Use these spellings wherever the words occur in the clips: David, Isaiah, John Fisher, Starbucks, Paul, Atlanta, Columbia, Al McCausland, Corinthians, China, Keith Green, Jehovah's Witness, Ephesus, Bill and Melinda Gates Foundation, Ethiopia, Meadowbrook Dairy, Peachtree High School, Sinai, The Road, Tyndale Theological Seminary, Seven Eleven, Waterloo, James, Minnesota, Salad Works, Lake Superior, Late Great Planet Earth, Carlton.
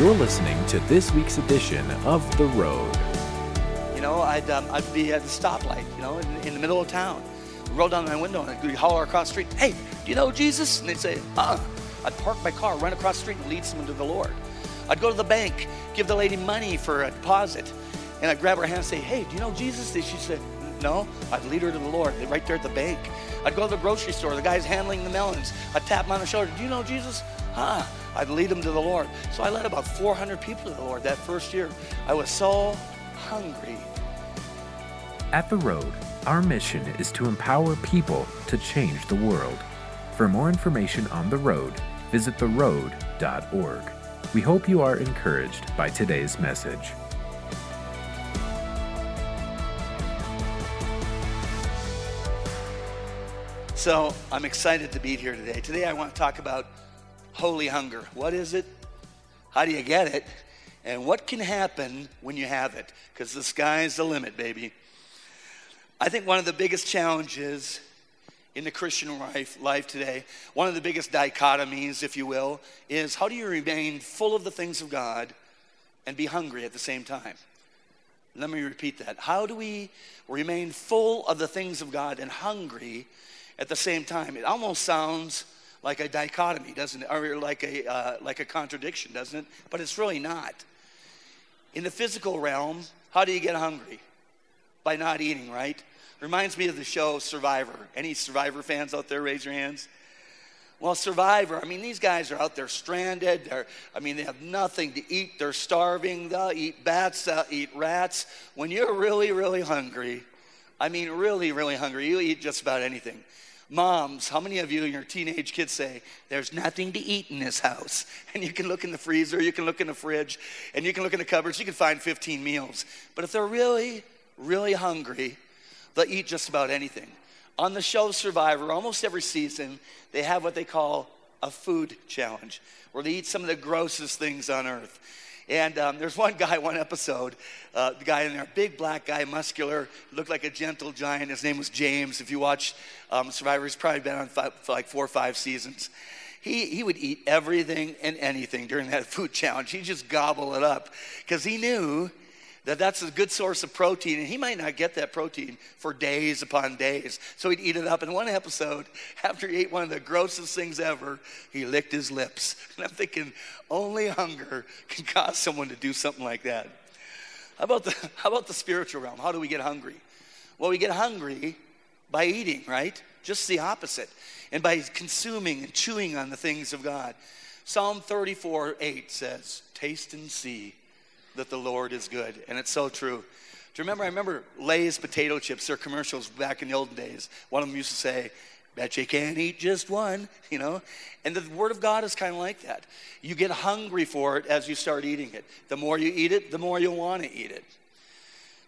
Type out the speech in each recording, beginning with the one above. You're listening to this week's edition of The Road. You know, I'd be at the stoplight, you know, in the middle of town. I'd roll down my window and I'd holler across the street, "Hey, do you know Jesus?" And they'd say, "Uh-uh." I'd park my car, run across the street, and lead someone to the Lord. I'd go to the bank, give the lady money for a deposit, and I'd grab her hand and say, "Hey, do you know Jesus?" And she'd say, "No." I'd lead her to the Lord right there at the bank. I'd go to the grocery store. The guy's handling the melons. I'd tap him on the shoulder. "Do you know Jesus?" "Huh." I'd lead him to the Lord. So I led about 400 people to the Lord that first year. I was so hungry. At The Road, our mission is to empower people to change the world. For more information on The Road, visit theroad.org. We hope you are encouraged by today's message. So I'm excited to be here today. Today I want to talk about holy hunger. What is it? How do you get it? And what can happen when you have it? Because the sky's the limit, baby. I think one of the biggest challenges in the Christian life today, one of the biggest dichotomies, if you will, is how do you remain full of the things of God and be hungry at the same time? Let me repeat that. How do we remain full of the things of God and hungry at the same time? It almost sounds like a dichotomy, doesn't it? Or like a contradiction, doesn't it? But it's really not. In the physical realm, how do you get hungry? By not eating, right? Reminds me of the show Survivor. Any Survivor fans out there, raise your hands. Well, Survivor, I mean, these guys are out there stranded. They have nothing to eat. They're starving. They'll eat bats. They'll eat rats. When you're really, really hungry, really, really hungry, you eat just about anything. Moms, how many of you and your teenage kids say, "There's nothing to eat in this house"? And you can look in the freezer, you can look in the fridge, and you can look in the cupboards, you can find 15 meals. But if they're really, really hungry, they'll eat just about anything. On the show Survivor, almost every season, they have what they call a food challenge, where they eat some of the grossest things on earth. And there's one guy, one episode, the guy in there, big black guy, muscular, looked like a gentle giant. His name was James. If you watch Survivor, he's probably been on for like 4 or 5 seasons. He would eat everything and anything during that food challenge. He'd just gobble it up because he knew that that's a good source of protein, and he might not get that protein for days upon days. So he'd eat it up. In one episode, after he ate one of the grossest things ever, he licked his lips. And I'm thinking, only hunger can cause someone to do something like that. How about the spiritual realm? How do we get hungry? Well, we get hungry by eating, right? Just the opposite. And by consuming and chewing on the things of God. Psalm 34:8 says, "Taste and see that the Lord is good." And it's so true. Do you remember? I remember Lay's potato chips, their commercials back in the olden days. One of them used to say, "Bet you can't eat just one," you know? And the Word of God is kind of like that. You get hungry for it as you start eating it. The more you eat it, the more you'll want to eat it.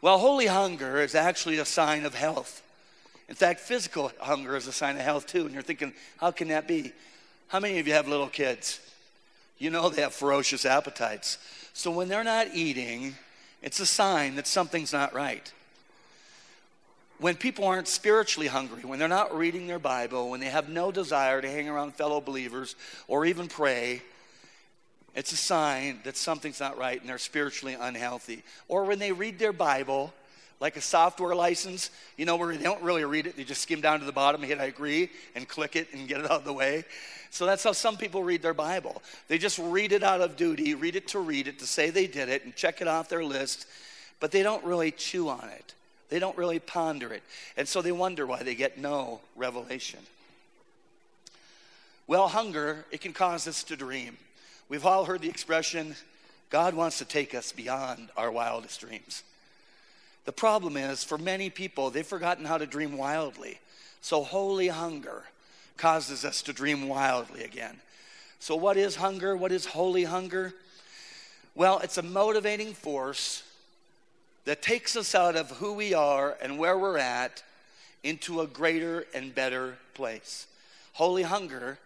Well, holy hunger is actually a sign of health. In fact, physical hunger is a sign of health too. And you're thinking, how can that be? How many of you have little kids? You know they have ferocious appetites. So when they're not eating, it's a sign that something's not right. When people aren't spiritually hungry, when they're not reading their Bible, when they have no desire to hang around fellow believers or even pray, it's a sign that something's not right and they're spiritually unhealthy. Or when they read their Bible, like a software license, you know, where they don't really read it, they just skim down to the bottom, hit "I agree," and click it and get it out of the way. So that's how some people read their Bible. They just read it out of duty, read it to say they did it, and check it off their list, but they don't really chew on it. They don't really ponder it. And so they wonder why they get no revelation. Well, hunger, it can cause us to dream. We've all heard the expression, "God wants to take us beyond our wildest dreams." The problem is, for many people, they've forgotten how to dream wildly. So holy hunger causes us to dream wildly again. So what is hunger? What is holy hunger? Well, it's a motivating force that takes us out of who we are and where we're at into a greater and better place. Holy hunger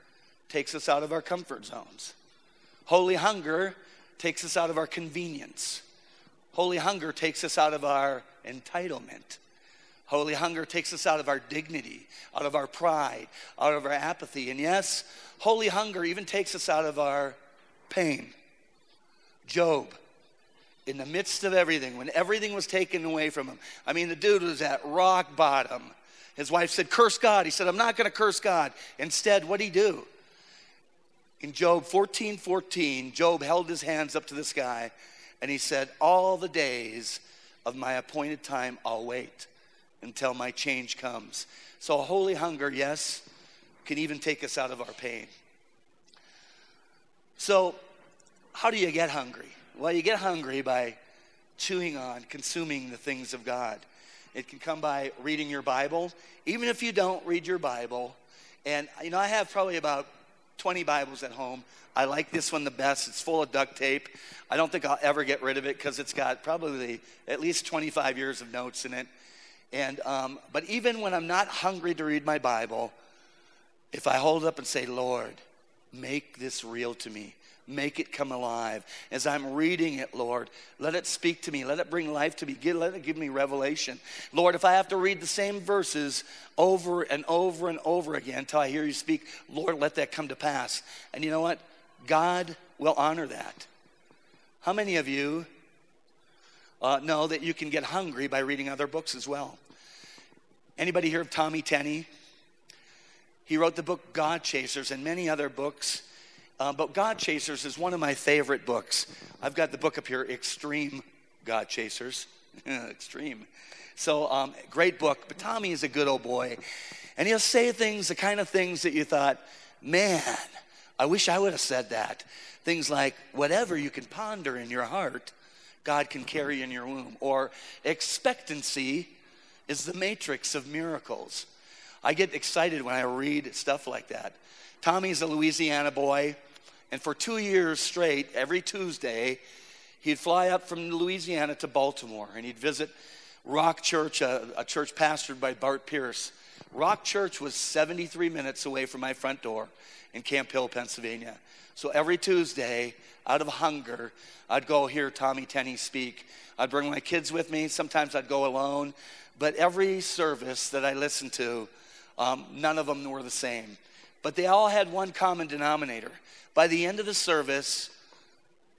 takes us out of our comfort zones. Holy hunger takes us out of our convenience. Holy hunger takes us out of our entitlement. Holy hunger takes us out of our dignity, out of our pride, out of our apathy. And yes, holy hunger even takes us out of our pain. Job, in the midst of everything, when everything was taken away from him. I mean, the dude was at rock bottom. His wife said, curse God. He said, I'm not going to curse God. Instead, what'd he do? In Job 14:14, Job held his hands up to the sky, and he said, all the days of my appointed time, I'll wait until my change comes. So a holy hunger, yes, can even take us out of our pain. So how do you get hungry? Well, you get hungry by chewing on, consuming the things of God. It can come by reading your Bible. Even if you don't read your Bible, and you know, I have probably about 20 Bibles at home. I like this one the best. It's full of duct tape. I don't think I'll ever get rid of it because it's got probably at least 25 years of notes in it. And but even when I'm not hungry to read my Bible, if I hold up and say, Lord, make this real to me. Make it come alive. As I'm reading it, Lord, let it speak to me. Let it bring life to me. Let it give me revelation. Lord, if I have to read the same verses over and over and over again until I hear you speak, Lord, let that come to pass. And you know what? God will honor that. How many of you know that you can get hungry by reading other books as well? Anybody hear of Tommy Tenney? He wrote the book God Chasers and many other books. But God Chasers is one of my favorite books. I've got the book up here, Extreme God Chasers. Extreme. So, great book. But Tommy is a good old boy. And he'll say things, the kind of things that you thought, man, I wish I would have said that. Things like, whatever you can ponder in your heart, God can carry in your womb. Or, expectancy is the matrix of miracles. I get excited when I read stuff like that. Tommy's a Louisiana boy, and for 2 years straight, every Tuesday, he'd fly up from Louisiana to Baltimore, and he'd visit Rock Church, a church pastored by Bart Pierce. Rock Church was 73 minutes away from my front door in Camp Hill, Pennsylvania. So every Tuesday, out of hunger, I'd go hear Tommy Tenney speak. I'd bring my kids with me. Sometimes I'd go alone. But every service that I listened to, none of them were the same. But they all had one common denominator. By the end of the service,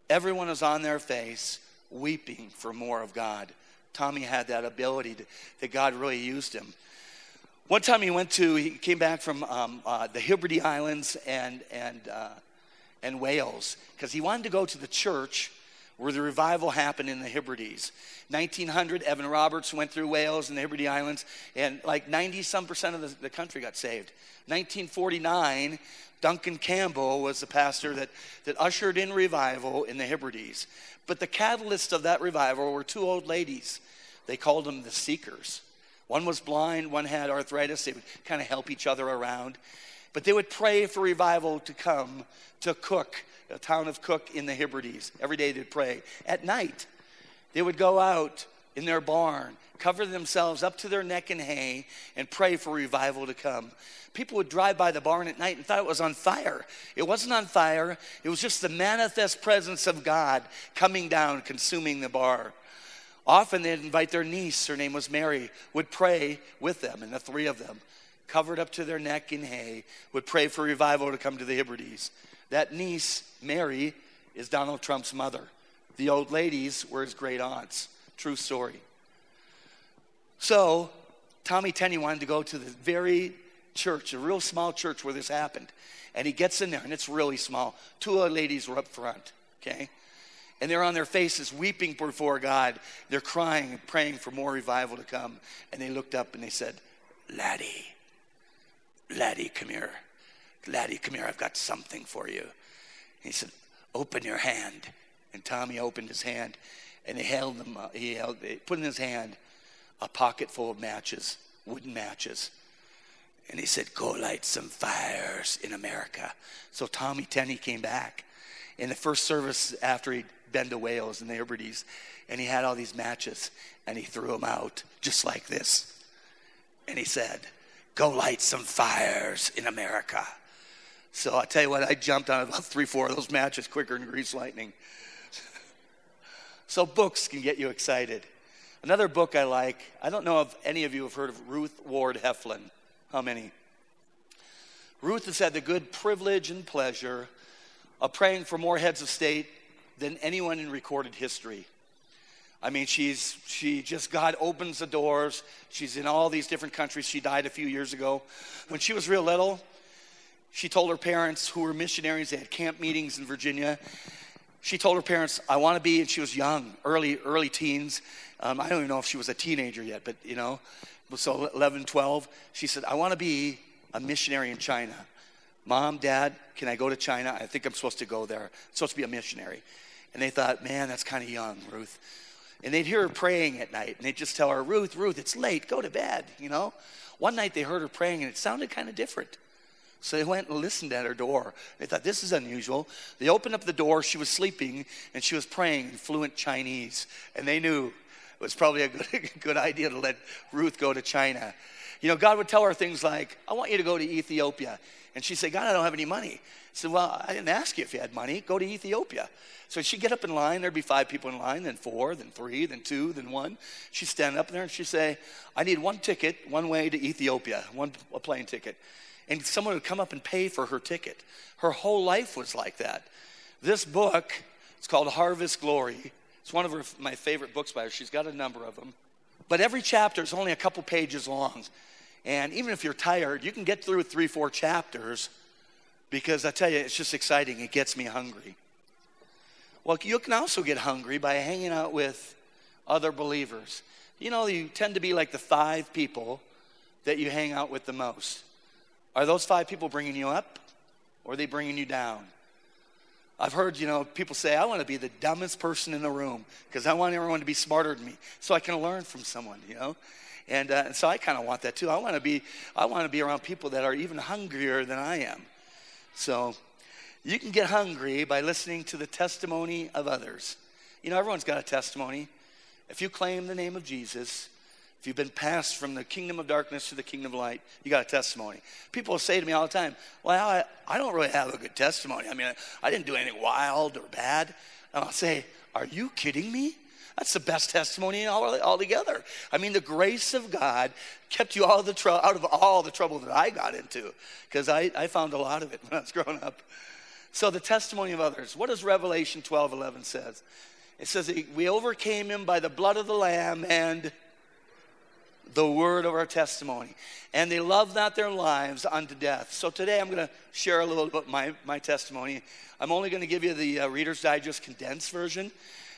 everyone was on their face, weeping for more of God. Tommy had that ability that God really used him. One time he came back from the Hebrides Islands and Wales, because he wanted to go to the church where the revival happened in the Hebrides. 1900, Evan Roberts went through Wales and the Hebrides Islands, and like 90-some% of the country got saved. 1949, Duncan Campbell was the pastor that ushered in revival in the Hebrides. But the catalyst of that revival were two old ladies. They called them the Seekers. One was blind, one had arthritis. They would kind of help each other around. But they would pray for revival to come to Cook, the town of Cook in the Hebrides. Every day they'd pray. At night, they would go out in their barn, cover themselves up to their neck in hay, and pray for revival to come. People would drive by the barn at night and thought it was on fire. It wasn't on fire. It was just the manifest presence of God coming down, consuming the barn. Often they'd invite their niece, her name was Mary, would pray with them, and the three of them, covered up to their neck in hay, would pray for revival to come to the Hebrides. That niece, Mary, is Donald Trump's mother. The old ladies were his great aunts. True story. So, Tommy Tenney wanted to go to the very church, a real small church where this happened. And he gets in there, and it's really small. Two old ladies were up front, okay? And they're on their faces weeping before God. They're crying and praying for more revival to come. And they looked up and they said, Laddie, Laddie, come here. Laddie, come here, I've got something for you. And he said, open your hand. And Tommy opened his hand, and he put in his hand a pocket full of matches, wooden matches. And he said, go light some fires in America. So Tommy Tenney came back in the first service after he'd been to Wales and the Hebrides, and he had all these matches, and he threw them out just like this. And he said, go light some fires in America. So I'll tell you what, I jumped on about 3-4 of those matches quicker than grease lightning. So books can get you excited. Another book I like, I don't know if any of you have heard of Ruth Ward Heflin. How many? Ruth has had the good privilege and pleasure of praying for more heads of state than anyone in recorded history. I mean, she just, God opens the doors. She's in all these different countries. She died a few years ago. When she was real little, she told her parents, who were missionaries, they had camp meetings in Virginia. She told her parents, I want to be, and she was young, early teens. I don't even know if she was a teenager yet, but you know, so 11, 12. She said, I want to be a missionary in China. Mom, Dad, can I go to China? I think I'm supposed to go there. I'm supposed to be a missionary. And they thought, man, that's kind of young, Ruth. And they'd hear her praying at night, and they'd just tell her, Ruth, it's late, go to bed, you know. One night they heard her praying, and it sounded kind of different. So they went and listened at her door. They thought, this is unusual. They opened up the door, she was sleeping, and she was praying in fluent Chinese. And they knew it was probably a good idea to let Ruth go to China. You know, God would tell her things like, I want you to go to Ethiopia. And she'd say, God, I don't have any money. He said, well, I didn't ask you if you had money. Go to Ethiopia. So she'd get up in line. There'd be 5 people in line, then 4, then 3, then 2, then 1. She'd stand up there and she'd say, I need one ticket, one way to Ethiopia, a plane ticket. And someone would come up and pay for her ticket. Her whole life was like that. This book, it's called Harvest Glory. It's one of my favorite books by her. She's got a number of them. But every chapter is only a couple pages long. And even if you're tired, you can get through 3-4 chapters, because I tell you, it's just exciting. It gets me hungry. Well, you can also get hungry by hanging out with other believers. You know, you tend to be like the 5 people that you hang out with the most. Are those 5 people bringing you up, or are they bringing you down? I've heard, you know, people say, I want to be the dumbest person in the room because I want everyone to be smarter than me so I can learn from someone, you know. And so I kind of want that too. I want to be around people that are even hungrier than I am. So you can get hungry by listening to the testimony of others. You know, everyone's got a testimony. If you claim the name of Jesus, if you've been passed from the kingdom of darkness to the kingdom of light, you got a testimony. People say to me all the time, well, I don't really have a good testimony. I mean, I didn't do anything wild or bad. And I'll say, are you kidding me? That's the best testimony altogether. I mean, the grace of God kept you out of all the trouble that I got into, because I found a lot of it when I was growing up. So the testimony of others. What does Revelation 12:11 says? It says, we overcame him by the blood of the Lamb and the word of our testimony, and they loved not their lives unto death. So today I'm going to share a little bit my testimony. I'm only going to give you the Reader's Digest condensed version.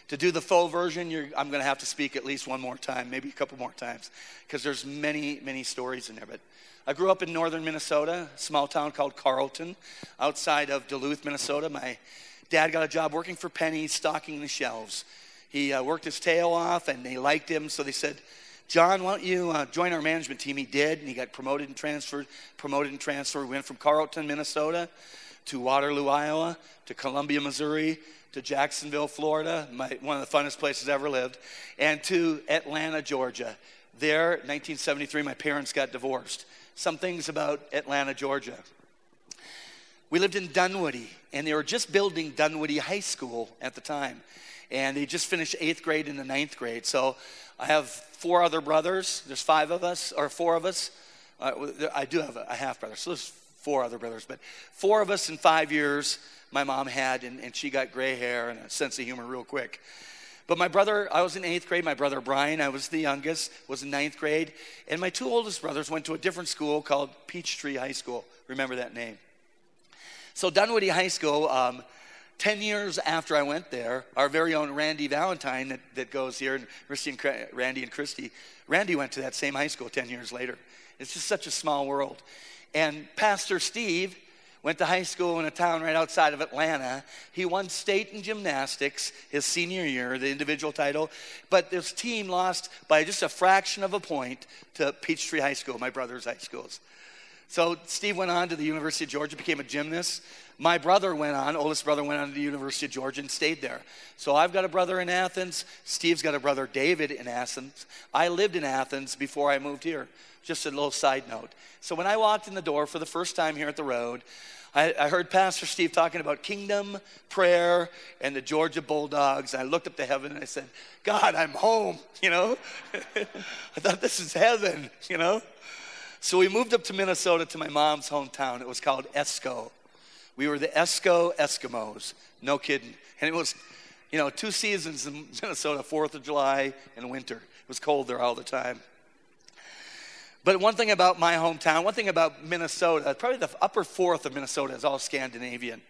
To do the full version, I'm going to have to speak at least one more time, maybe a couple more times, because there's many, many stories in there. But I grew up in northern Minnesota, a small town called Carlton, outside of Duluth, Minnesota. My dad got a job working for pennies, stocking the shelves. He worked his tail off, and they liked him, so they said, John, why don't you join our management team? He did, and he got promoted and transferred. We went from Carlton, Minnesota, to Waterloo, Iowa, to Columbia, Missouri, to Jacksonville, Florida, one of the funnest places I ever lived, and to Atlanta, Georgia. There, 1973, my parents got divorced. Some things about Atlanta, Georgia. We lived in Dunwoody, and they were just building Dunwoody High School at the time. And they just finished 8th grade into 9th grade. So I have 4 other brothers. There's 5 of us, or 4 of us. I do have a half brother, so there's 4 other brothers. But 4 of us in 5 years my mom had, and she got gray hair and a sense of humor real quick. But my brother, I was in 8th grade. My brother Brian, I was the youngest, was in 9th grade. And my 2 oldest brothers went to a different school called Peachtree High School. Remember that name. So Dunwoody High School, 10 years after I went there, our very own Randy Valentine that goes here, and Randy went to that same high school 10 years later. It's just such a small world. And Pastor Steve went to high school in a town right outside of Atlanta. He won state in gymnastics his senior year, the individual title, but this team lost by just a fraction of a point to Peachtree High School, my brother's high schools. So Steve went on to the University of Georgia, became a gymnast. My brother oldest brother went on to the University of Georgia and stayed there. So I've got a brother in Athens. Steve's got a brother, David, in Athens. I lived in Athens before I moved here. Just a little side note. So when I walked in the door for the first time here at The Road, I heard Pastor Steve talking about kingdom, prayer, and the Georgia Bulldogs. I looked up to heaven and I said, God, I'm home, you know. I thought, this is heaven, you know. So we moved up to Minnesota, to my mom's hometown. It was called ESCO. We were the ESCO Eskimos. No kidding. And it was You know, 2 seasons in Minnesota, 4th of July and winter. It was cold there all the time. But one thing about my hometown, one thing about Minnesota, probably the upper fourth of Minnesota is all Scandinavian.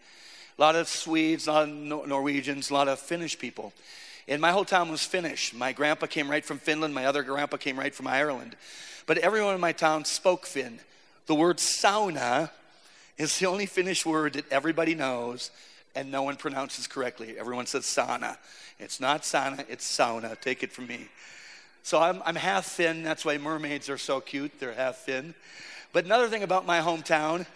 A lot of Swedes, a lot of Norwegians, a lot of Finnish people. And my whole town was Finnish. My grandpa came right from Finland. My other grandpa came right from Ireland. But everyone in my town spoke Finn. The word sauna is the only Finnish word that everybody knows and no one pronounces correctly. Everyone says sauna. It's not sauna, it's sauna. Take it from me. So I'm half Finn. That's why mermaids are so cute. They're half Finn. But another thing about my hometown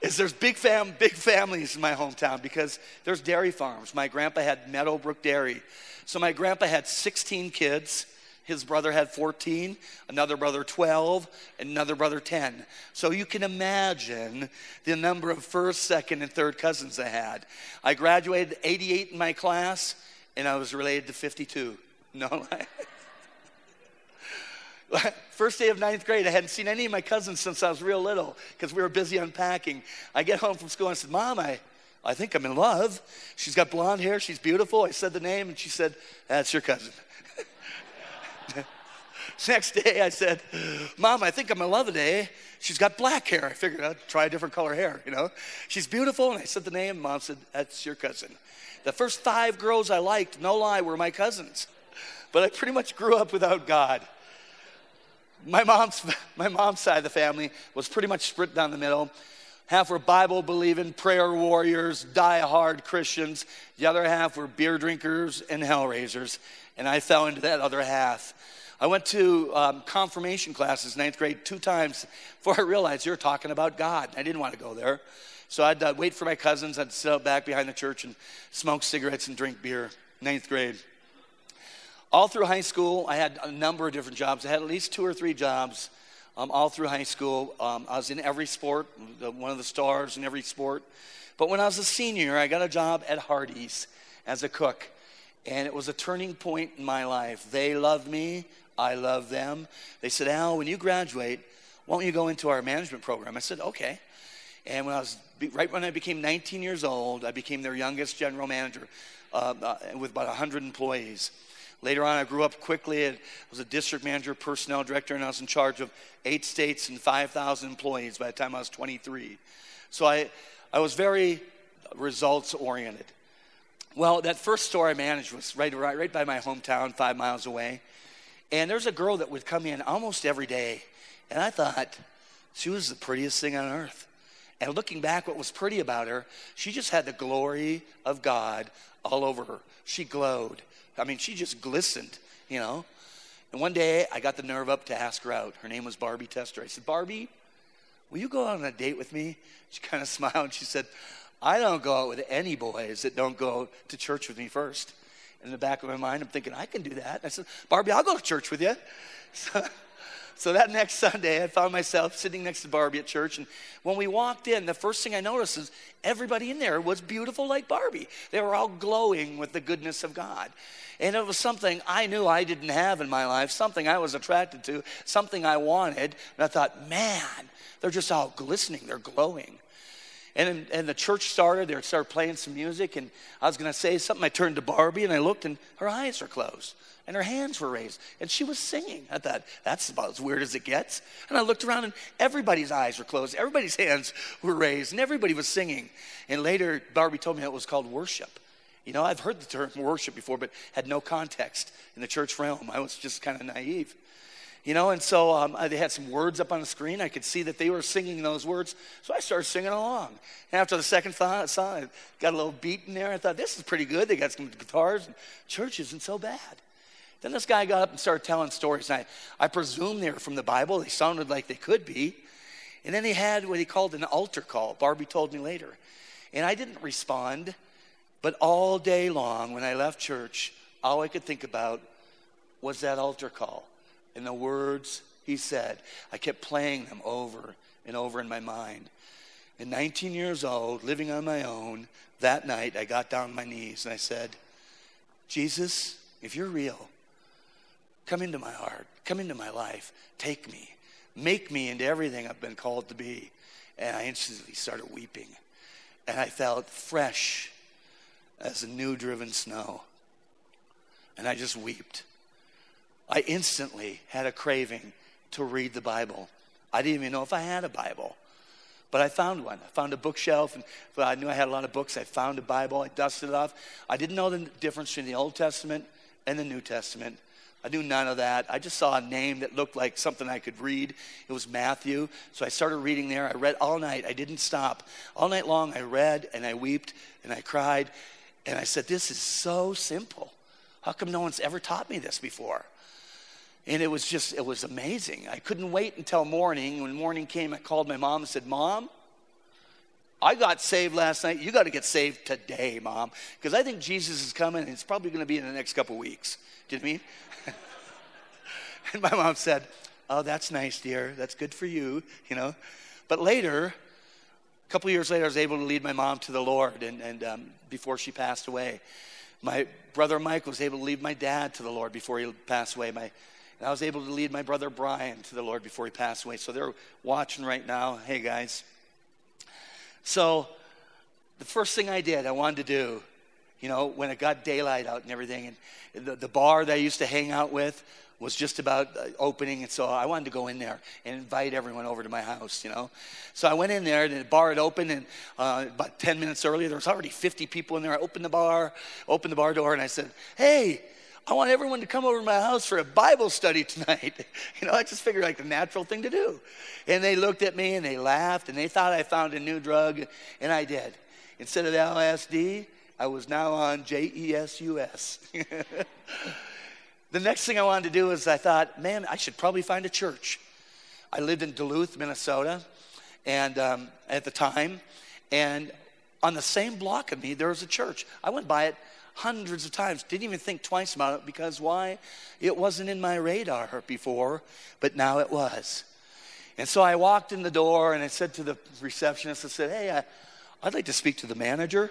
is there's big families in my hometown because there's dairy farms. My grandpa had Meadowbrook Dairy. So my grandpa had 16 kids. His brother had 14, another brother 12, and another brother 10. So you can imagine the number of first, second, and third cousins I had. I graduated 88 in my class, and I was related to 52. No, first day of 9th grade, I hadn't seen any of my cousins since I was real little because we were busy unpacking. I get home from school and I said, Mom, I think I'm in love. She's got blonde hair. She's beautiful. I said the name and she said, that's your cousin. Next day I said, Mom, I think I'm in love today. She's got black hair. I figured I'd try a different color hair, you know. She's beautiful. And I said the name. Mom said, that's your cousin. The first 5 girls I liked, no lie, were my cousins. But I pretty much grew up without God. My mom's side of the family was pretty much split down the middle. Half were Bible-believing, prayer warriors, die-hard Christians. The other half were beer drinkers and hell raisers. And I fell into that other half. I went to confirmation classes, 9th grade, 2 times before I realized you were talking about God. I didn't want to go there. So I'd wait for my cousins. I'd sit out back behind the church and smoke cigarettes and drink beer, 9th grade. All through high school, I had a number of different jobs. I had at least 2 or 3 jobs all through high school. I was in every sport, one of the stars in every sport. But when I was a senior, I got a job at Hardee's as a cook. And it was a turning point in my life. They loved me. I loved them. They said, Al, when you graduate, why don't you go into our management program? I said, okay. And when I was, right when I became 19 years old, I became their youngest general manager with about 100 employees. Later on, I grew up quickly. I was a district manager, personnel director, and I was in charge of 8 states and 5,000 employees by the time I was 23. So I was very results-oriented. Well, that first store I managed was right by my hometown, 5 miles away. And there's a girl that would come in almost every day. And I thought, she was the prettiest thing on earth. And looking back, what was pretty about her, she just had the glory of God all over her. She glowed. I mean, she just glistened, you know. And one day, I got the nerve up to ask her out. Her name was Barbie Tester. I said, Barbie, will you go out on a date with me? She kind of smiled, and she said, I don't go out with any boys that don't go to church with me first. And in the back of my mind, I'm thinking, I can do that. And I said, Barbie, I'll go to church with you. So that next Sunday, I found myself sitting next to Barbie at church. And when we walked in, the first thing I noticed is everybody in there was beautiful like Barbie. They were all glowing with the goodness of God. And it was something I knew I didn't have in my life, something I was attracted to, something I wanted. And I thought, man, they're just all glistening. They're glowing. And the church started. They started playing some music. And I was going to say something. I turned to Barbie, and I looked, and her eyes were closed. And her hands were raised, and she was singing. I thought, that's about as weird as it gets. And I looked around, and everybody's eyes were closed. Everybody's hands were raised, and everybody was singing. And later, Barbie told me it was called worship. You know, I've heard the term worship before, but had no context in the church realm. I was just kind of naive. You know, and so they had some words up on the screen. I could see that they were singing those words, so I started singing along. And after the second song, I got a little beat in there. I thought, this is pretty good. They got some guitars, and church isn't so bad. Then this guy got up and started telling stories. And I presume they were from the Bible. They sounded like they could be. And then he had what he called an altar call. Barbie told me later. And I didn't respond. But all day long when I left church, all I could think about was that altar call. And the words he said, I kept playing them over and over in my mind. At 19 years old, living on my own, that night I got down on my knees and I said, Jesus, if you're real, come into my heart. Come into my life. Take me. Make me into everything I've been called to be. And I instantly started weeping. And I felt fresh. as new driven snow. And I just wept. I instantly had a craving to read the Bible. I didn't even know if I had a Bible, but I found one. I found a bookshelf, and I knew I had a lot of books. I found a Bible. I dusted it off. I didn't know the difference between the Old Testament and the New Testament. I knew none of that. I just saw a name that looked like something I could read. It was Matthew. So I started reading there. I read all night. I didn't stop. All night long, I read, and I wept, and I cried, and I said, this is so simple. How come no one's ever taught me this before? And it was just, it was amazing. I couldn't wait until morning. When morning came, I called my mom and said, Mom, I got saved last night. You got to get saved today, Mom, because I think Jesus is coming, and it's probably going to be in the next couple weeks. Do you know what I mean? And my mom said, oh, that's nice, dear. That's good for you, you know. But later, a couple years later, I was able to lead my mom to the Lord, and before she passed away. My brother Mike was able to lead my dad to the Lord before he passed away. And I was able to lead my brother Brian to the Lord before he passed away. So they're watching right now. Hey, guys. So the first thing I did, I wanted to do, you know, when it got daylight out and everything, and the bar that I used to hang out with was just about opening, and so I wanted to go in there and invite everyone over to my house, you know. So I went in there, and the bar had opened, and about 10 minutes earlier, there was already 50 people in there. I opened the bar door, and I said, hey, I want everyone to come over to my house for a Bible study tonight. You know, I just figured like the natural thing to do. And they looked at me and they laughed and they thought I found a new drug, and I did. Instead of LSD, I was now on JESUS. The next thing I wanted to do is I thought, man, I should probably find a church. I lived in Duluth, Minnesota, and at the time, and on the same block of me, there was a church. I went by it hundreds of times, didn't even think twice about it, because why? It wasn't in my radar before, but now it was. And so I walked in the door and I said to the receptionist, I said, hey, I'd like to speak to the manager.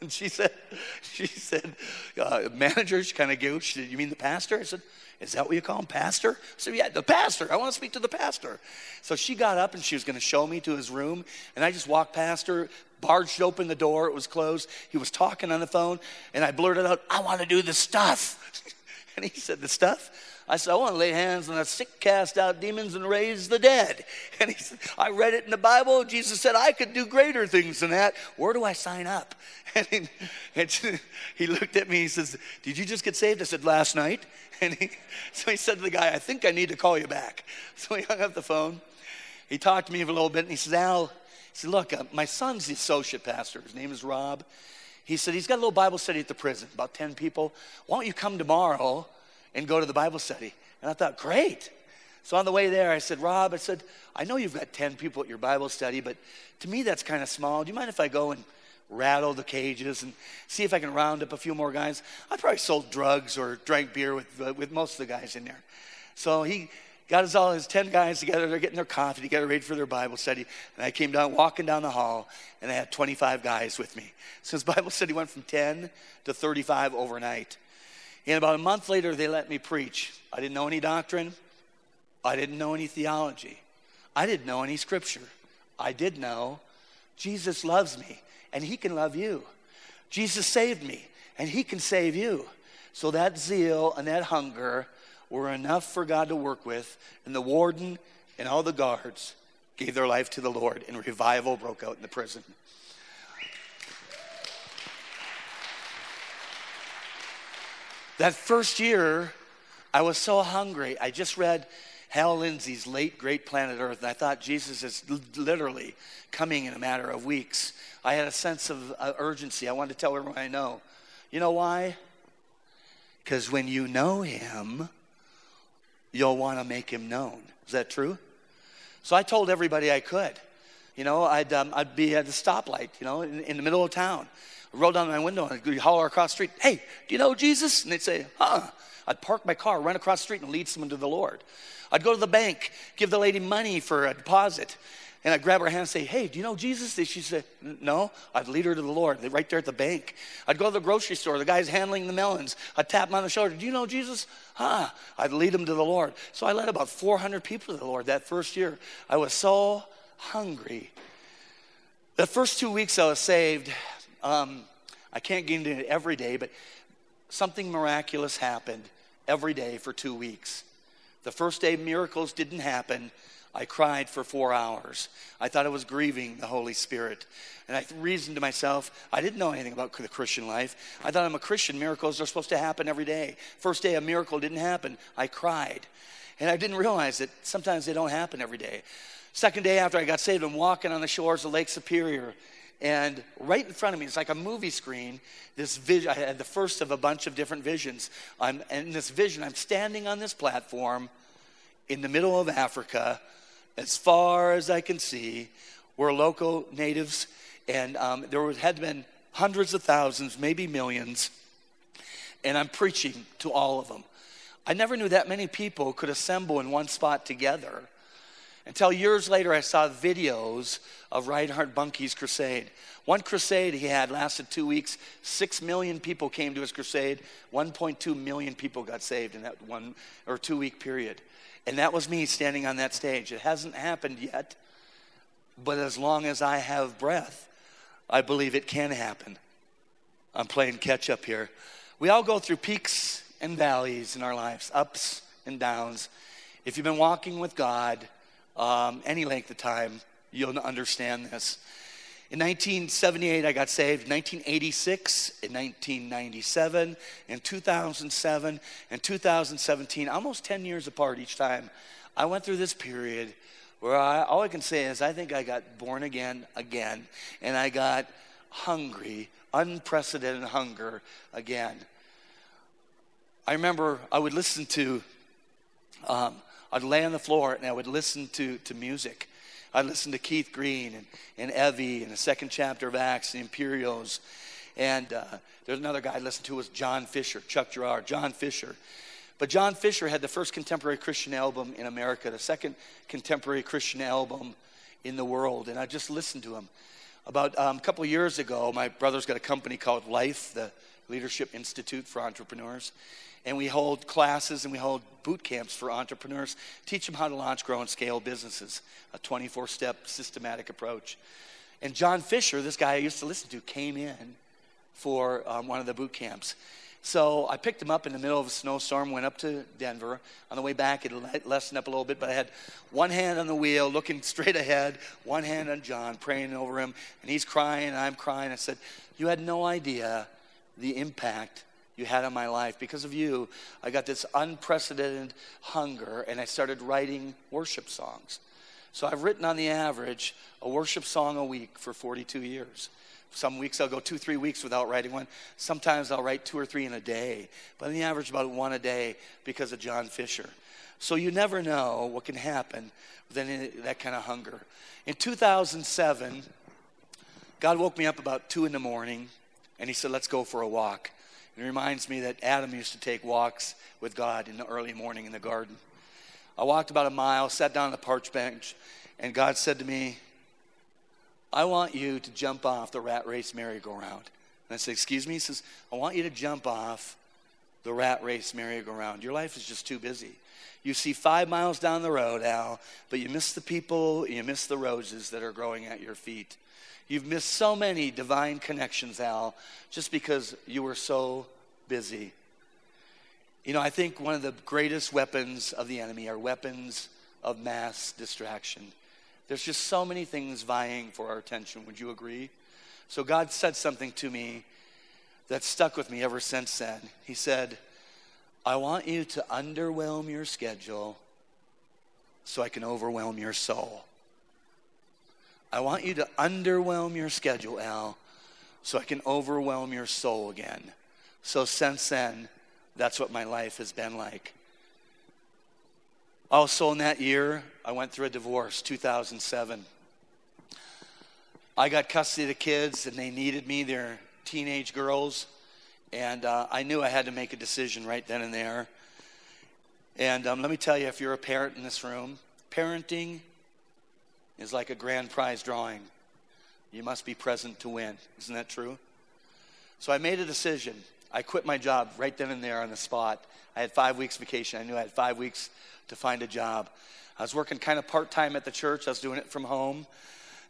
And she said, manager? She kind of goofed. She said, you mean the pastor? I said, is that what you call him, pastor? I said, yeah, the pastor. I want to speak to the pastor. So she got up and she was going to show me to his room. And I just walked past her, barged open the door. It was closed. He was talking on the phone. And I blurted out, I want to do the stuff. And he said, the stuff? I said, I want to lay hands on the sick, cast out demons, and raise the dead. And he said, I read it in the Bible. Jesus said, I could do greater things than that. Where do I sign up? And he looked at me. He says, did you just get saved? I said, last night. And so he said to the guy, I think I need to call you back. So he hung up the phone. He talked to me for a little bit, and he says, Al, he said, look, my son's the associate pastor. His name is Rob. He said, he's got a little Bible study at the prison, about 10 people. Why don't you come tomorrow and go to the Bible study? And I thought, great. So on the way there, I said, Rob, I said, I know you've got 10 people at your Bible study, but to me that's kind of small. Do you mind if I go and rattle the cages and see if I can round up a few more guys? I probably sold drugs or drank beer with most of the guys in there. So he got all his 10 guys together. They're getting their coffee together, ready for their Bible study. And I came down, walking down the hall, and I had 25 guys with me. So his Bible study went from 10 to 35 overnight. And about a month later, they let me preach. I didn't know any doctrine. I didn't know any theology. I didn't know any scripture. I did know Jesus loves me, and he can love you. Jesus saved me, and he can save you. So that zeal and that hunger were enough for God to work with. And the warden and all the guards gave their life to the Lord, and revival broke out in the prison. That first year, I was so hungry. I just read Hal Lindsey's late great Planet Earth, and I thought Jesus is literally coming in a matter of weeks. I had a sense of urgency. I wanted to tell everyone I know. You know why? Because when you know him, you'll want to make him known. Is that true? So I told everybody I could. You know, I'd be at the stoplight, you know, in the middle of town. I roll down my window and I'd holler across the street, hey, do you know Jesus? And they'd say, huh. I'd park my car, run across the street, and lead someone to the Lord. I'd go to the bank, give the lady money for a deposit, and I'd grab her hand and say, hey, do you know Jesus? And she'd say, no. I'd lead her to the Lord right there at the bank. I'd go to the grocery store. The guy's handling the melons. I'd tap him on the shoulder. Do you know Jesus? Huh. I'd lead him to the Lord. So I led about 400 people to the Lord that first year. I was so hungry. The first 2 weeks I was saved, I can't get into it every day, but something miraculous happened every day for 2 weeks. The first day, miracles didn't happen. I cried for 4 hours. I thought I was grieving the Holy Spirit. And I reasoned to myself, I didn't know anything about the Christian life. I thought I'm a Christian. Miracles are supposed to happen every day. First day, a miracle didn't happen. I cried. And I didn't realize that sometimes they don't happen every day. Second day after I got saved, I'm walking on the shores of Lake Superior. And right in front of me, it's like a movie screen, this vision. I had the first of a bunch of different visions. In this vision, I'm standing on this platform in the middle of Africa, as far as I can see, were local natives. And had been hundreds of thousands, maybe millions. And I'm preaching to all of them. I never knew that many people could assemble in one spot together until years later I saw videos of Reinhard Bunke's crusade. One crusade he had lasted 2 weeks. 6 million people came to his crusade. 1.2 million people got saved in that 1 or 2 week period. And that was me standing on that stage. It hasn't happened yet, but as long as I have breath, I believe it can happen. I'm playing catch up here. We all go through peaks and valleys in our lives, ups and downs. If you've been walking with God any length of time, you'll understand this. In 1978, I got saved. In 1986, in 1997, in 2007, and 2017, almost 10 years apart each time, I went through this period where all I can say is I think I got born again, and I got hungry, unprecedented hunger again. I remember I would listen to, I'd lay on the floor and I would listen to music. I'd listen to Keith Green and Evie and the second chapter of Acts, the Imperios. And there's another guy I listened to was John Fisher, Chuck Girard, John Fisher. But John Fisher had the first contemporary Christian album in America, the second contemporary Christian album in the world. And I just listened to him. About a couple of years ago, my brother's got a company called Life, the Leadership Institute for Entrepreneurs. And we hold classes and we hold boot camps for entrepreneurs, teach them how to launch, grow, and scale businesses, a 24-step systematic approach. And John Fisher, this guy I used to listen to, came in for one of the boot camps. So I picked him up in the middle of a snowstorm, went up to Denver. On the way back, it lessened up a little bit, but I had one hand on the wheel, looking straight ahead, one hand on John, praying over him, and he's crying, and I'm crying. I said, you had no idea the impact you had on my life. Because of you, I got this unprecedented hunger, and I started writing worship songs. So I've written on the average a worship song a week for 42 years. Some weeks I'll go 2-3 weeks without writing one. Sometimes I'll write 2 or 3 in a day, but on the average about one a day because of John Fisher. So you never know what can happen with that kind of hunger. In 2007, God woke me up about 2 a.m, and he said, let's go for a walk. It reminds me that Adam used to take walks with God in the early morning in the garden. I walked about a mile, sat down on the park bench, and God said to me, I want you to jump off the rat race merry-go-round. And I said, excuse me? He says, I want you to jump off the rat race merry-go-round. Your life is just too busy. You see 5 miles down the road, Al, but you miss the people, you miss the roses that are growing at your feet. You've missed so many divine connections, Al, just because you were so busy. You know, I think one of the greatest weapons of the enemy are weapons of mass distraction. There's just so many things vying for our attention. Would you agree? So God said something to me that stuck with me ever since then. He said, I want you to underwhelm your schedule so I can overwhelm your soul. I want you to underwhelm your schedule, Al, so I can overwhelm your soul again. So since then, that's what my life has been like. Also in that year, I went through a divorce, 2007. I got custody of the kids, and they needed me. They're teenage girls, and I knew I had to make a decision right then and there. And let me tell you, if you're a parent in this room, parenting is like a grand prize drawing. You must be present to win. Isn't that true? So I made a decision. I quit my job right then and there on the spot. I had 5 weeks vacation. I knew I had 5 weeks to find a job. I was working kind of part-time at the church. I was doing it from home.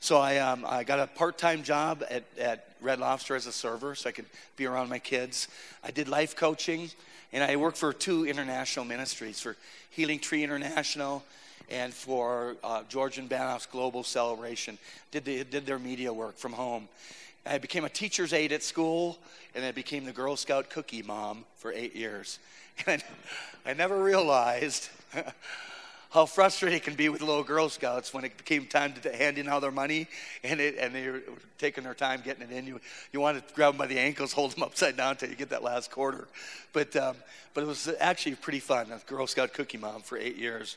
So I got a part-time job at Red Lobster as a server so I could be around my kids. I did life coaching, and I worked for two international ministries, for Healing Tree International and for George and Banoff's Global Celebration. Did their media work from home. I became a teacher's aide at school, and I became the Girl Scout cookie mom for 8 years. And I never realized how frustrating it can be with little Girl Scouts when it became time to hand in all their money, and they were taking their time getting it in. You want to grab them by the ankles, hold them upside down until you get that last quarter. But it was actually pretty fun, a Girl Scout cookie mom for 8 years.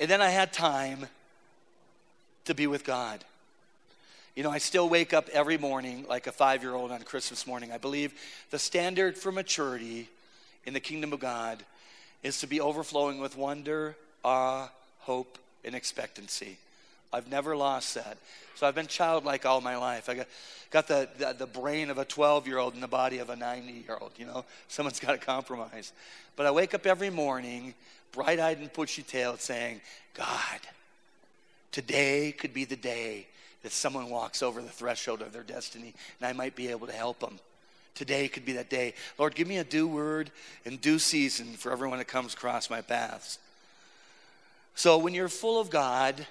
And then I had time to be with God. You know, I still wake up every morning like a 5-year-old on Christmas morning. I believe the standard for maturity in the kingdom of God is to be overflowing with wonder, awe, hope, and expectancy. I've never lost that. So I've been childlike all my life. I got the brain of a 12-year-old and the body of a 90-year-old, you know. Someone's got to compromise. But I wake up every morning, bright-eyed and bushy-tailed, saying, God, today could be the day that someone walks over the threshold of their destiny and I might be able to help them. Today could be that day. Lord, give me a due word and due season for everyone that comes across my paths. So when you're full of God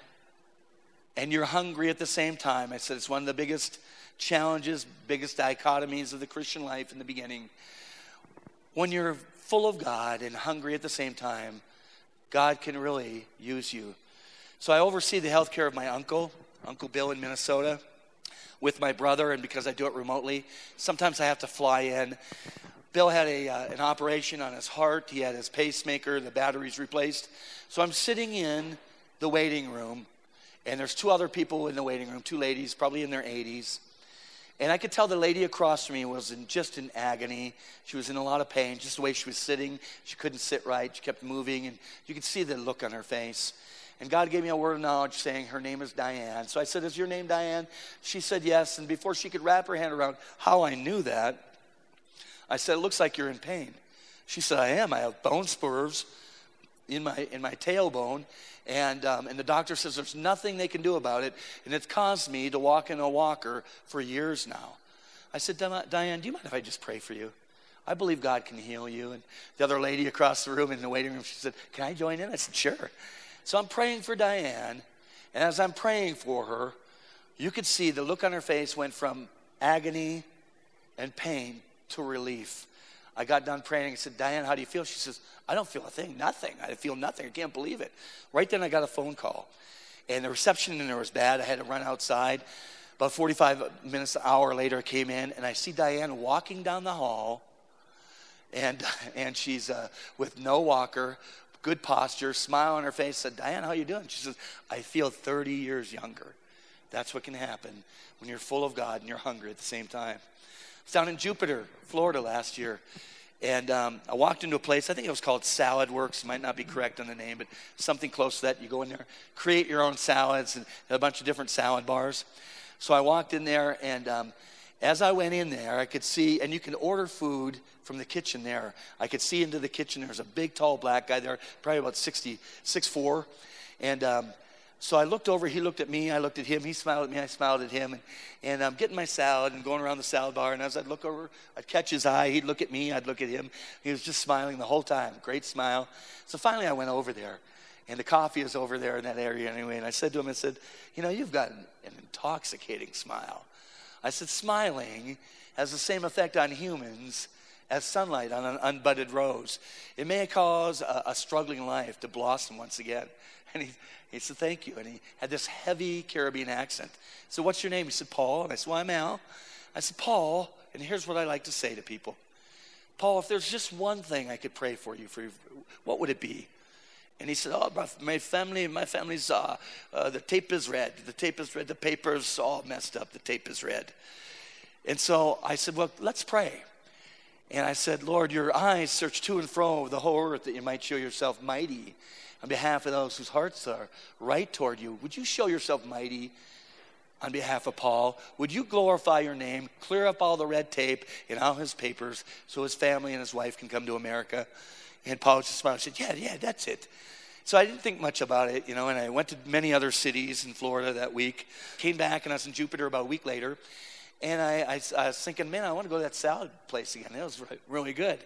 and you're hungry at the same time, I said it's one of the biggest challenges, biggest dichotomies of the Christian life in the beginning. When you're full of God and hungry at the same time, God can really use you. So I oversee the health care of my Uncle Bill in Minnesota, with my brother, and because I do it remotely, sometimes I have to fly in. Bill had an operation on his heart. He had his pacemaker, the batteries replaced. So I'm sitting in the waiting room, and there's two other people in the waiting room, two ladies, probably in their 80s. And I could tell the lady across from me was just in agony. She was in a lot of pain, just the way she was sitting. She couldn't sit right. She kept moving, and you could see the look on her face. And God gave me a word of knowledge saying her name is Diane. So I said, is your name Diane? She said yes. And before she could wrap her hand around how I knew that, I said, it looks like you're in pain. She said, I am. I have bone spurs in my tailbone. And the doctor says there's nothing they can do about it. And it's caused me to walk in a walker for years now. I said, Diane, do you mind if I just pray for you? I believe God can heal you. And the other lady across the room in the waiting room, she said, can I join in? I said, sure. So I'm praying for Diane, and as I'm praying for her, you could see the look on her face went from agony and pain to relief. I got done praying and said, Diane, how do you feel? She says, I don't feel a thing, nothing. I feel nothing. I can't believe it. Right then I got a phone call, and the reception in there was bad. I had to run outside. About 45 minutes, an hour later, I came in, and I see Diane walking down the hall, and she's with no walker, good posture, smile on her face, said, Diane, how you doing? She says, I feel 30 years younger. That's what can happen when you're full of God and you're hungry at the same time. I was down in Jupiter, Florida last year, and I walked into a place, I think it was called Salad Works, might not be correct on the name, but something close to that. You go in there, create your own salads, and a bunch of different salad bars. So I walked in there, and as I went in there, I could see, and you can order food from the kitchen there. I could see into the kitchen. There's a big, tall black guy there, probably about 6'4". And so I looked over. He looked at me. I looked at him. He smiled at me. I smiled at him. And I'm getting my salad and going around the salad bar. And as I'd look over, I'd catch his eye. He'd look at me. I'd look at him. He was just smiling the whole time, great smile. So finally I went over there. And the coffee is over there in that area anyway. And I said to him, I said, you know, you've got an intoxicating smile. I said, smiling has the same effect on humans as sunlight on an unbudded rose. It may cause a struggling life to blossom once again. And he said, thank you. And he had this heavy Caribbean accent. So what's your name? He said, Paul. And I said, well, I'm Al. I said, Paul, and here's what I like to say to people. Paul, if there's just one thing I could pray for you, what would it be? And he said, oh, my family's, the tape is red. The tape is red. The paper's all messed up. The tape is red. And so I said, well, let's pray. And I said, Lord, your eyes search to and fro the whole earth that you might show yourself mighty on behalf of those whose hearts are right toward you. Would you show yourself mighty on behalf of Paul? Would you glorify your name, clear up all the red tape and all his papers so his family and his wife can come to America? And Paul just smiled and said, yeah, that's it. So I didn't think much about it, you know, and I went to many other cities in Florida that week. Came back, and I was in Jupiter about a week later. And I was thinking, man, I want to go to that salad place again. It was really good.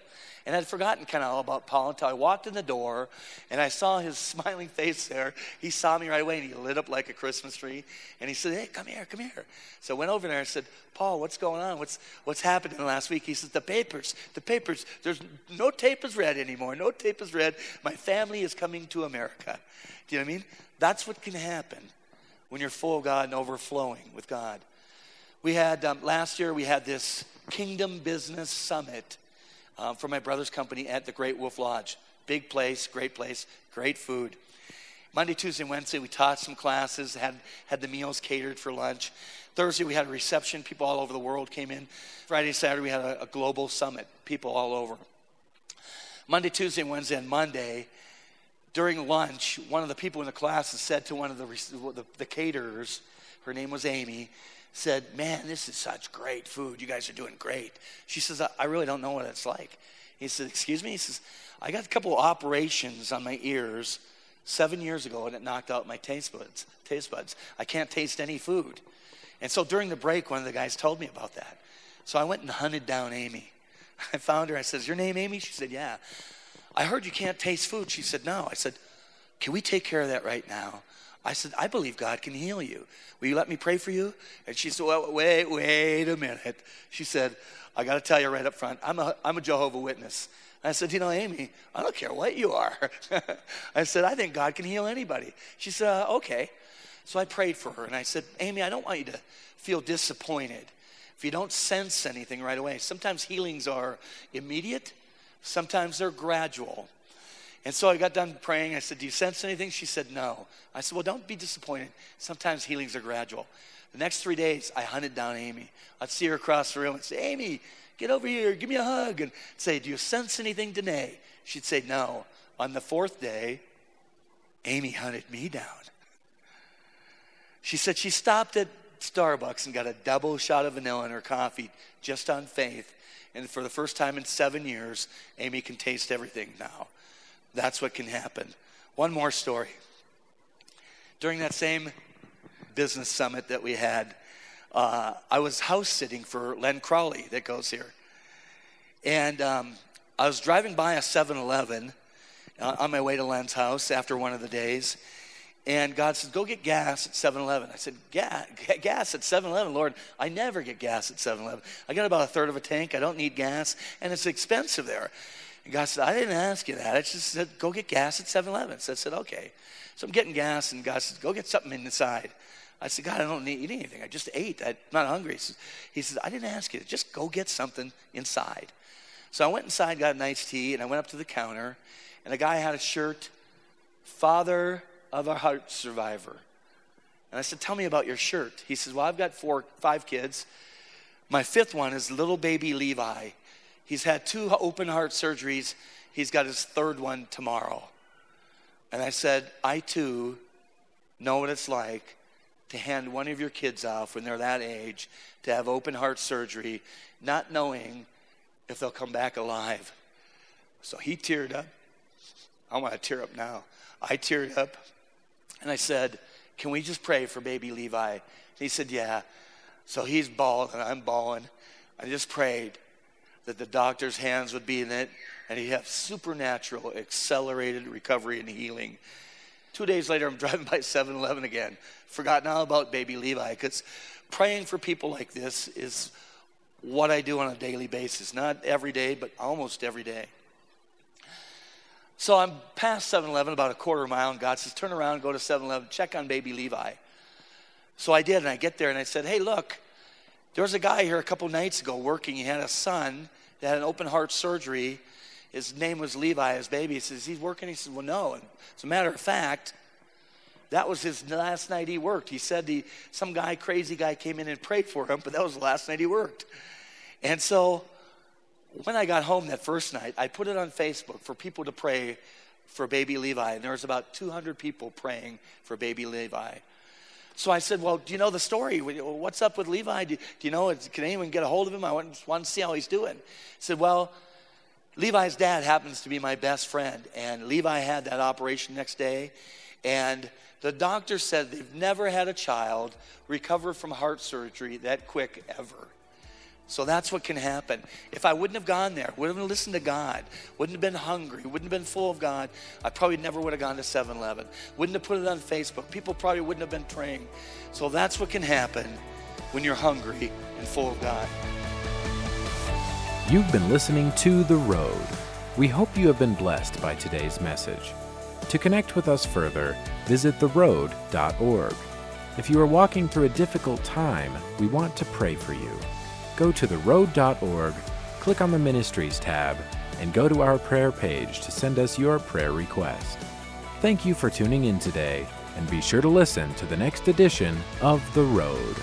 And I'd forgotten kind of all about Paul until I walked in the door, and I saw his smiling face there. He saw me right away, and he lit up like a Christmas tree. And he said, hey, come here, come here. So I went over there and said, Paul, what's going on? What's happened in last week? He says, the papers. There's no tape is read anymore. No tape is read. My family is coming to America. Do you know what I mean? That's what can happen when you're full of God and overflowing with God. We had, last year, we had this Kingdom Business Summit for my brother's company at the Great Wolf Lodge. Big place, great food. Monday, Tuesday, and Wednesday, we taught some classes, had the meals catered for lunch. Thursday, we had a reception. People all over the world came in. Friday, Saturday, we had a global summit. People all over. Monday, Tuesday, and Wednesday, and Monday, during lunch, one of the people in the class said to one of the caterers, her name was Amy, said, man, this is such great food. You guys are doing great. She says, I really don't know what it's like. He said, excuse me? He says, I got a couple of operations on my ears 7 years ago, and it knocked out my taste buds. I can't taste any food. And so during the break, one of the guys told me about that. So I went and hunted down Amy. I found her. I said, is your name Amy? She said, yeah. I heard you can't taste food. She said, no. I said, can we take care of that right now? I said, I believe God can heal you. Will you let me pray for you? And she said, well, wait a minute. She said, I got to tell you right up front, I'm a Jehovah's Witness. And I said, you know, Amy, I don't care what you are. I said, I think God can heal anybody. She said, okay. So I prayed for her, and I said, Amy, I don't want you to feel disappointed if you don't sense anything right away. Sometimes healings are immediate. Sometimes they're gradual. And so I got done praying. I said, do you sense anything? She said, no. I said, well, don't be disappointed. Sometimes healings are gradual. The next 3 days, I hunted down Amy. I'd see her across the room and say, Amy, get over here. Give me a hug. And I'd say, do you sense anything today? She'd say, no. On the fourth day, Amy hunted me down. She said she stopped at Starbucks and got a double shot of vanilla in her coffee just on faith. And for the first time in 7 years, Amy can taste everything now. That's what can happen. One more story. During that same business summit that we had, I was house sitting for Len Crowley that goes here. And I was driving by a 7-Eleven on my way to Len's house after one of the days. And God said, go get gas at 7-Eleven. I said, gas at 7-Eleven? Lord, I never get gas at 7-Eleven. I got about a third of a tank. I don't need gas. And it's expensive there. And God said, I didn't ask you that. I just said, go get gas at 7-Eleven. So I said, okay. So I'm getting gas, and God says, go get something inside. I said, God, I don't need anything. I just ate. I'm not hungry. He says, I didn't ask you. Just go get something inside. So I went inside, got an iced tea, and I went up to the counter, and a guy had a shirt, Father of a Heart Survivor. And I said, tell me about your shirt. He says, well, I've got 5 kids. My fifth one is little baby Levi. He's had 2 open heart surgeries. He's got his third one tomorrow. And I said, I too know what it's like to hand one of your kids off when they're that age to have open heart surgery, not knowing if they'll come back alive. So he teared up. I want to tear up now. I teared up. And I said, can we just pray for baby Levi? And he said, yeah. So he's bawling and I'm bawling. I just prayed that the doctor's hands would be in it, and he'd have supernatural, accelerated recovery and healing. 2 days later, I'm driving by 7-Eleven again. Forgotten all about baby Levi, because praying for people like this is what I do on a daily basis. Not every day, but almost every day. So I'm past 7-Eleven, about a quarter mile, and God says, turn around, go to 7-Eleven, check on baby Levi. So I did, and I get there, and I said, hey, look, there was a guy here a couple nights ago working. He had a son that had an open heart surgery. His name was Levi, his baby. He says, he's working? He says, well, no. And as a matter of fact, that was his last night he worked. He said some guy, crazy guy, came in and prayed for him, but that was the last night he worked. And so when I got home that first night, I put it on Facebook for people to pray for baby Levi. And there was about 200 people praying for baby Levi. So I said, well, do you know the story? What's up with Levi? Do you know, can anyone get a hold of him? I want to see how he's doing. He said, well, Levi's dad happens to be my best friend, and Levi had that operation next day, and the doctor said they've never had a child recover from heart surgery that quick ever. So that's what can happen. If I wouldn't have gone there, wouldn't have listened to God, wouldn't have been hungry, wouldn't have been full of God, I probably never would have gone to 7-Eleven. Wouldn't have put it on Facebook. People probably wouldn't have been praying. So that's what can happen when you're hungry and full of God. You've been listening to The Road. We hope you have been blessed by today's message. To connect with us further, visit theroad.org. If you are walking through a difficult time, we want to pray for you. Go to theroad.org, click on the Ministries tab, and go to our prayer page to send us your prayer request. Thank you for tuning in today, and be sure to listen to the next edition of The Road.